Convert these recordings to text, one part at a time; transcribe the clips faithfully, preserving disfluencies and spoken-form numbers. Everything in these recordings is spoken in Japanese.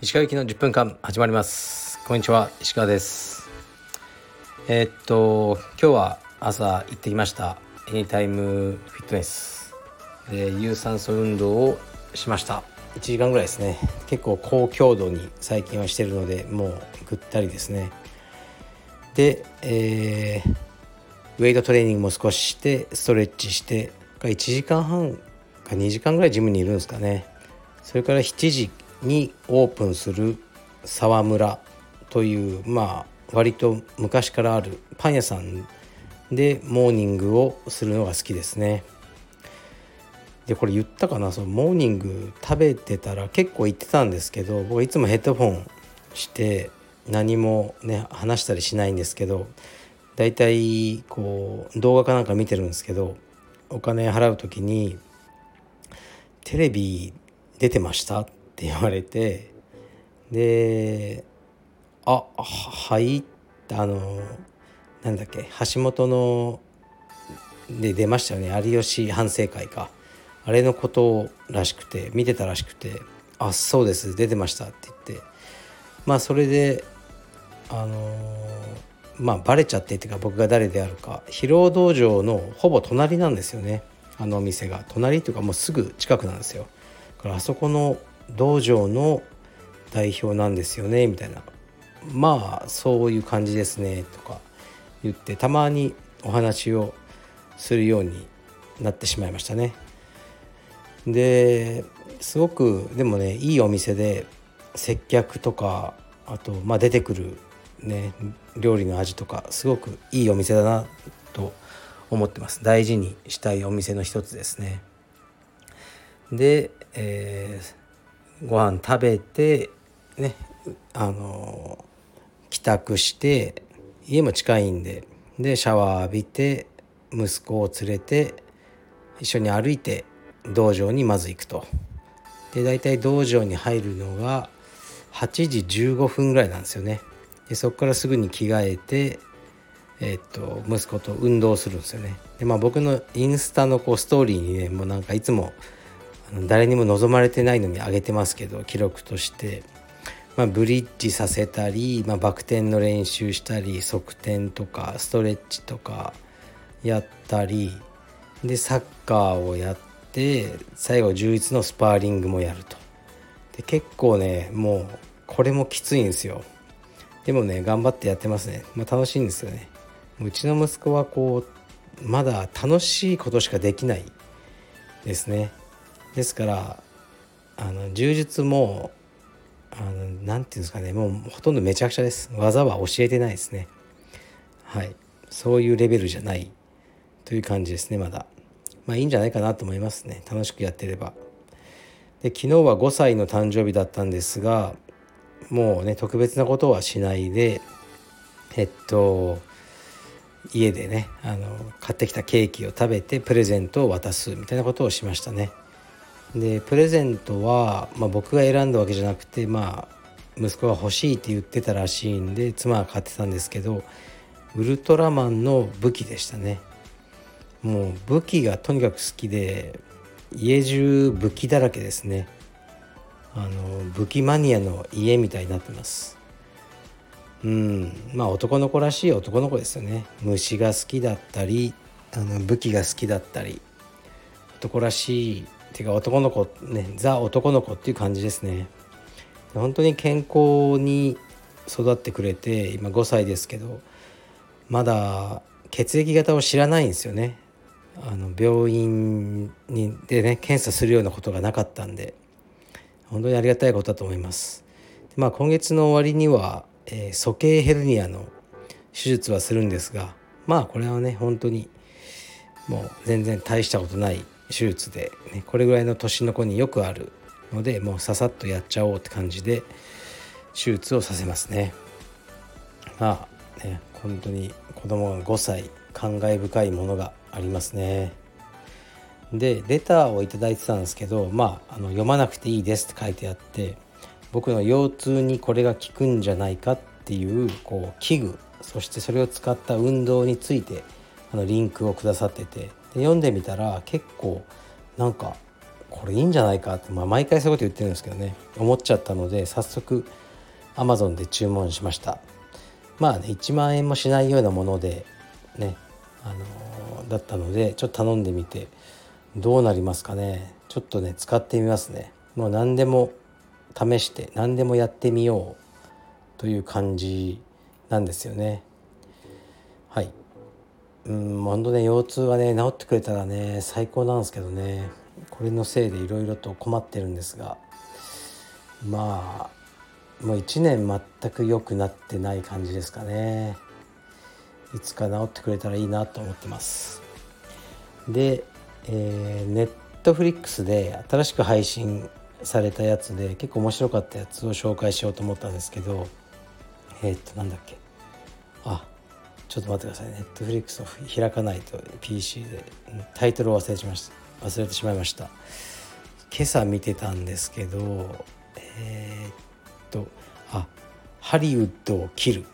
石川行きのじゅっぷんかん始まります。こんにちは、石川です。えー、っと今日は朝行ってきましたエニタイムフィットネスで有酸素運動をしました。いちじかんぐらいですね。結構高強度に最近はしてるので、もうぐったりですね。で、えー、ウェイトトレーニングも少ししてストレッチしていちじかんはんかにじかんぐらいジムにいるんですかね。それからしちじにオープンする沢村という、まあ割と昔からあるパン屋さんでモーニングをするのが好きですね。でこれ言ったかな、そのモーニング食べてたら結構行ってたんですけど、僕いつもヘッドフォンして何もね話したりしないんですけど、だいたいこう動画かなんか見てるんですけど、お金払うときにテレビ出てましたって言われて、であはいあのなんだっけ橋本ので出ましたよね、有吉反省会か、あれのことらしくて見てたらしくて、あそうです出てましたって言って、まあそれであのまあバレちゃってっていうか、僕が誰であるか、広尾道場のほぼ隣なんですよね。あのお店が隣というかもうすぐ近くなんですよ。だからあそこの道場の代表なんですよねみたいな、まあそういう感じですねとか言って、たまにお話をするようになってしまいましたね。ですごくでもねいいお店で、接客とかあと、まあ、出てくるね料理の味とかすごくいいお店だなと思ってます。大事にしたいお店の一つですね。で、えー、ご飯食べてねあの帰宅して家も近いんで、でシャワー浴びて息子を連れて一緒に歩いて道場にまず行くと。でだいたい道場に入るのがはちじじゅうごふんぐらいなんですよね。でそこからすぐに着替えて、えー、っと息子と運動するんですよね。で、まあ、僕のインスタのこうストーリーにね、もうなんかいつも誰にも望まれてないのに上げてますけど、記録として、まあ、ブリッジさせたり、まあ、バク転の練習したり側転とかストレッチとかやったりで、サッカーをやってで最後柔術のスパーリングもやると。で結構ねもうこれもきついんですよ。でもね頑張ってやってますね。まあ、楽しいんですよね。うちの息子はこうまだ楽しいことしかできないですね。ですからあの柔術もあのなんていうんですかね、もうほとんどめちゃくちゃです。技は教えてないですね。はい、そういうレベルじゃないという感じですね。まだまあいいんじゃないかなと思いますね。楽しくやってれば。で昨日はごさいの誕生日だったんですが、もうね特別なことはしないで、えっと家でねあの買ってきたケーキを食べてプレゼントを渡すみたいなことをしましたね。でプレゼントは、まあ、僕が選んだわけじゃなくて、まあ息子が欲しいって言ってたらしいんで妻が買ってたんですけど、ウルトラマンの武器でしたね。もう武器がとにかく好きで、家中武器だらけですね。あの武器マニアの家みたいになってます。うんまあ男の子らしい男の子ですよね。虫が好きだったりあの武器が好きだったり、男らしいてか男の子ね、ザ男の子っていう感じですね。本当に健康に育ってくれて、今ごさいですけどまだ血液型を知らないんですよね。あの病院にでね検査するようなことがなかったんで、本当にありがたいことだと思います。で、まあ、今月の終わりには、えー、鼠径ヘルニアの手術はするんですが、まあこれはね本当にもう全然大したことない手術で、ね、これぐらいの年の子によくあるので、もうささっとやっちゃおうって感じで手術をさせますね。まあね本当に子供がごさい、感慨深いものがありますね。でレターをいただいてたんですけど、まあ、あの読まなくていいですって書いてあって、僕の腰痛にこれが効くんじゃないかっていう、こう器具、そしてそれを使った運動についてあのリンクをくださってて、で読んでみたら結構なんかこれいいんじゃないかって、まあ、毎回そういうこと言ってるんですけどね、思っちゃったので早速 Amazon で注文しました。まあね、いちまんえんもしないようなものでね、あのー、だったのでちょっと頼んでみてどうなりますかね。ちょっとね使ってみますね。もう何でも試して何でもやってみようという感じなんですよね。はい、うん、本当ね腰痛はね治ってくれたらね最高なんですけどね、これのせいでいろいろと困ってるんですが、まあもういちねん全く良くなってない感じですかね。いつか治ってくれたらいいなと思ってます。で、えー、Netflix で新しく配信されたやつで結構面白かったやつを紹介しようと思ったんですけど、えー、っとなんだっけあちょっと待ってください。ネットフリックスを開かないと ピーシー でタイトルを忘れてしまいました。忘れてしまいました。今朝見てたんですけど、えー、っとあハリウッドを切る、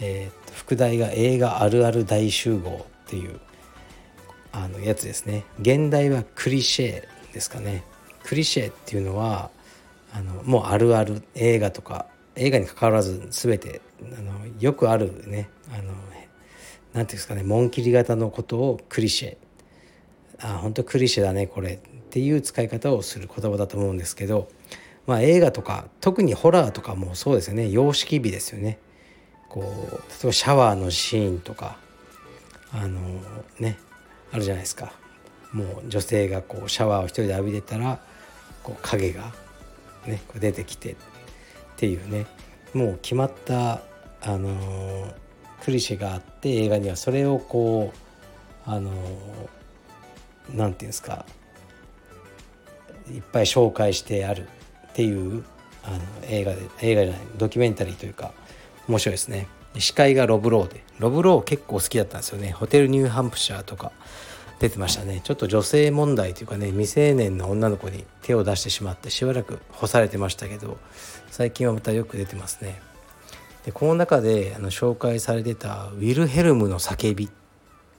えー、っと副題が映画あるある大集合っていうあのやつですね。現代はクリシェですかね。クリシェっていうのはあのもうあるある映画とか。映画に関わらず全てあのよくあるね、あのなんていうんですかね、紋切り型のことをクリシェ、あ本当クリシェだねこれっていう使い方をする言葉だと思うんですけど、まあ、映画とか特にホラーとかもそうですよね。様式美ですよね。こう例えばシャワーのシーンとかあのねあるじゃないですか。もう女性がこうシャワーを一人で浴びてたらこう影が、ね、こう出てきてっていうね、もう決まった、あのー、クリシェがあって映画にはそれをこう、あのー、なんていうんですかいっぱい紹介してあるっていうあの映画で映画じゃないドキュメンタリーというか面白いですね。司会がロブローでロブロー結構好きだったんですよね。ホテルニューハンプシャーとか出てましたね。ちょっと女性問題というかね、未成年の女の子に手を出してしまってしばらく干されてましたけど、最近はまたよく出てますね。でこの中であの紹介されてたウィルヘルムの叫びっ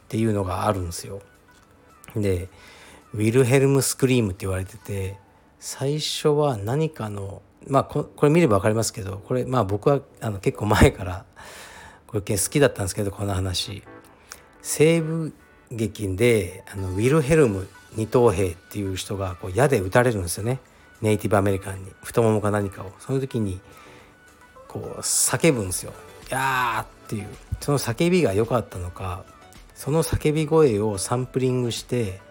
ていうのがあるんですよ。でウィルヘルムスクリームって言われてて、最初は何かのまあ こ, これ見れば分かりますけど、これまあ僕はあの結構前からこれ好きだったんですけど、この話西部劇であのウィルヘルム二等兵っていう人がこう矢で撃たれるんですよね。ネイティブアメリカンに太ももか何かを、その時にこう叫ぶんですよ。やーっていう、その叫びが良かったのか、その叫び声をサンプリングして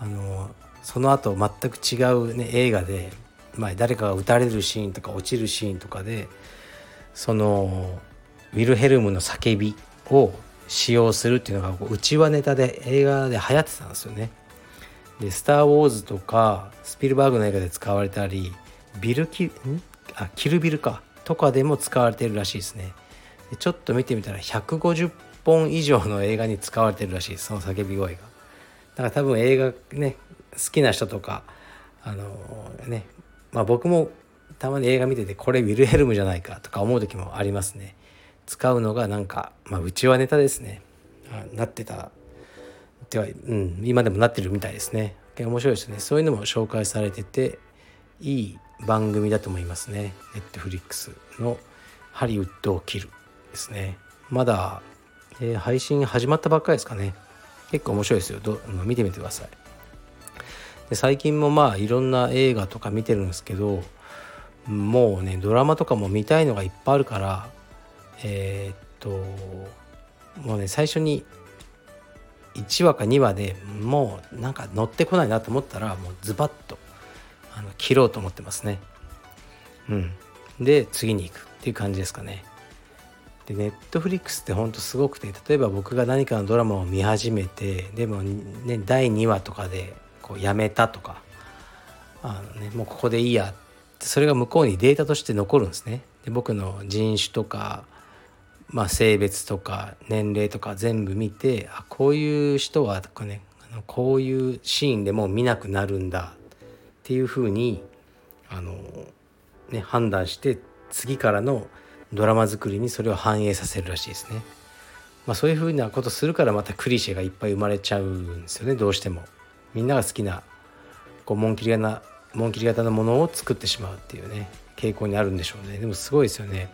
あのその後全く違う、ね、映画で、まあ、誰かが撃たれるシーンとか落ちるシーンとかでそのウィルヘルムの叫びを使用するっていうのがうちわネタで映画で流行ってたんですよね。でスター・ウォーズとかスピルバーグの映画で使われたり、ビルキルんあキルビルかとかでも使われてるらしいですね。でちょっと見てみたらひゃくごじゅっぽん以上の映画に使われてるらしいです、その叫び声が。だから多分映画ね好きな人とかあのね、まあ僕もたまに映画見ててこれウィルヘルムじゃないかとか思う時もありますね。使うのがなんか、まあ、うちはネタですね。なってたでは、うん、今でもなってるみたいですね。面白いですね。そういうのも紹介されてていい番組だと思いますね。ネットフリックスのハリウッドを切るですね。まだ、えー、配信始まったばっかりですかね。結構面白いですよ。ど見てみてください。で最近もまあいろんな映画とか見てるんですけど、もうねドラマとかも見たいのがいっぱいあるから。えー、っともうね最初にいちわかにわでもうなんか乗ってこないなと思ったらもうズバッとあの切ろうと思ってますね。うんで次に行くっていう感じですかね。でネットフリックスってほんとすごくて、例えば僕が何かのドラマを見始めてでも、ね、だいにわとかでこうやめたとかあの、ね、もうここでいいやってそれが向こうにデータとして残るんですね。で僕の人種とかまあ、性別とか年齢とか全部見て、あこういう人はとかねこういうシーンでもう見なくなるんだっていう風にあの、ね、判断して次からのドラマ作りにそれを反映させるらしいですね。まあ、そういうふうなことするからまたクリシェがいっぱい生まれちゃうんですよね、どうしても。みんなが好きなこう紋切りがな紋切り型のものを作ってしまうっていうね傾向にあるんでしょうね。でもすごいですよね。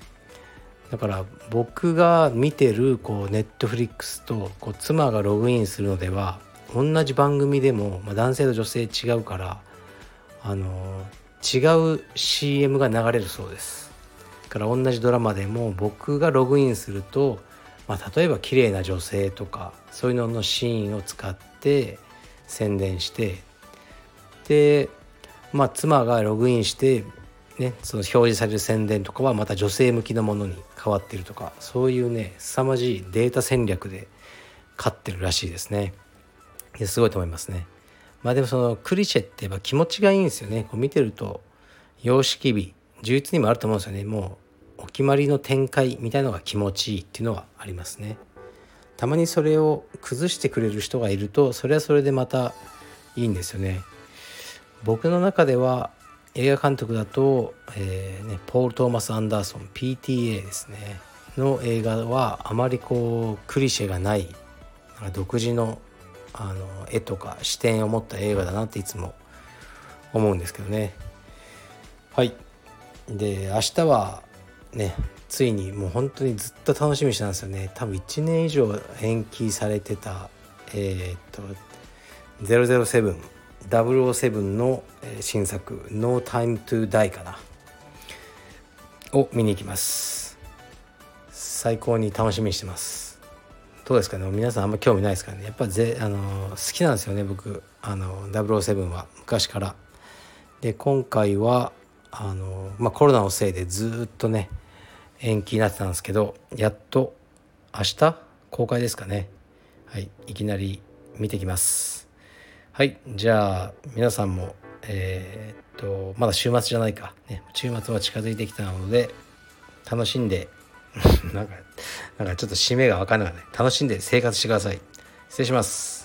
だから僕が見てるこうネットフリックスとこう妻がログインするのでは同じ番組でも、まあ、男性と女性違うからあのー、違う シーエム が流れるそうです。だから同じドラマでも僕がログインすると、まあ、例えば綺麗な女性とかそういうののシーンを使って宣伝して、でまあ、妻がログインして、ね、その表示される宣伝とかはまた女性向きのものに変わってるとか、そういうね凄まじいデータ戦略で勝ってるらしいですね。すごいと思いますね。まあでもそのクリシェってやっぱ気持ちがいいんですよね。こう見てると様式美、充実にもあると思うんですよね。もうお決まりの展開みたいのが気持ちいいっていうのはありますね。たまにそれを崩してくれる人がいるとそれはそれでまたいいんですよね。僕の中では映画監督だと、えーね、ポール・トーマス・アンダーソン ピーティーエー ですねの映画はあまりこうクリシェがないなんか独自の、あの絵とか視点を持った映画だなっていつも思うんですけどね。はい。で明日はねついにもう本当にずっと楽しみにしてたんですよね。多分いちねん以上延期されてたえー、っとゼロゼロセブンダブルオーセブンの新作 No Time to Die かなを見に行きます。最高に楽しみにしてます。どうですかね、皆さんあんま興味ないですかね。やっぱぜあの好きなんですよね僕あのダブルオーセブンは昔からで、今回はあの、まあ、コロナのせいでずっとね延期になってたんですけど、やっと明日公開ですかね。はい、いきなり見てきます。はい、じゃあ皆さんも、えー、っとまだ週末じゃないか、ね、週末は近づいてきたので楽しんでなんかなんかちょっと締めが分からない、楽しんで生活してください。失礼します。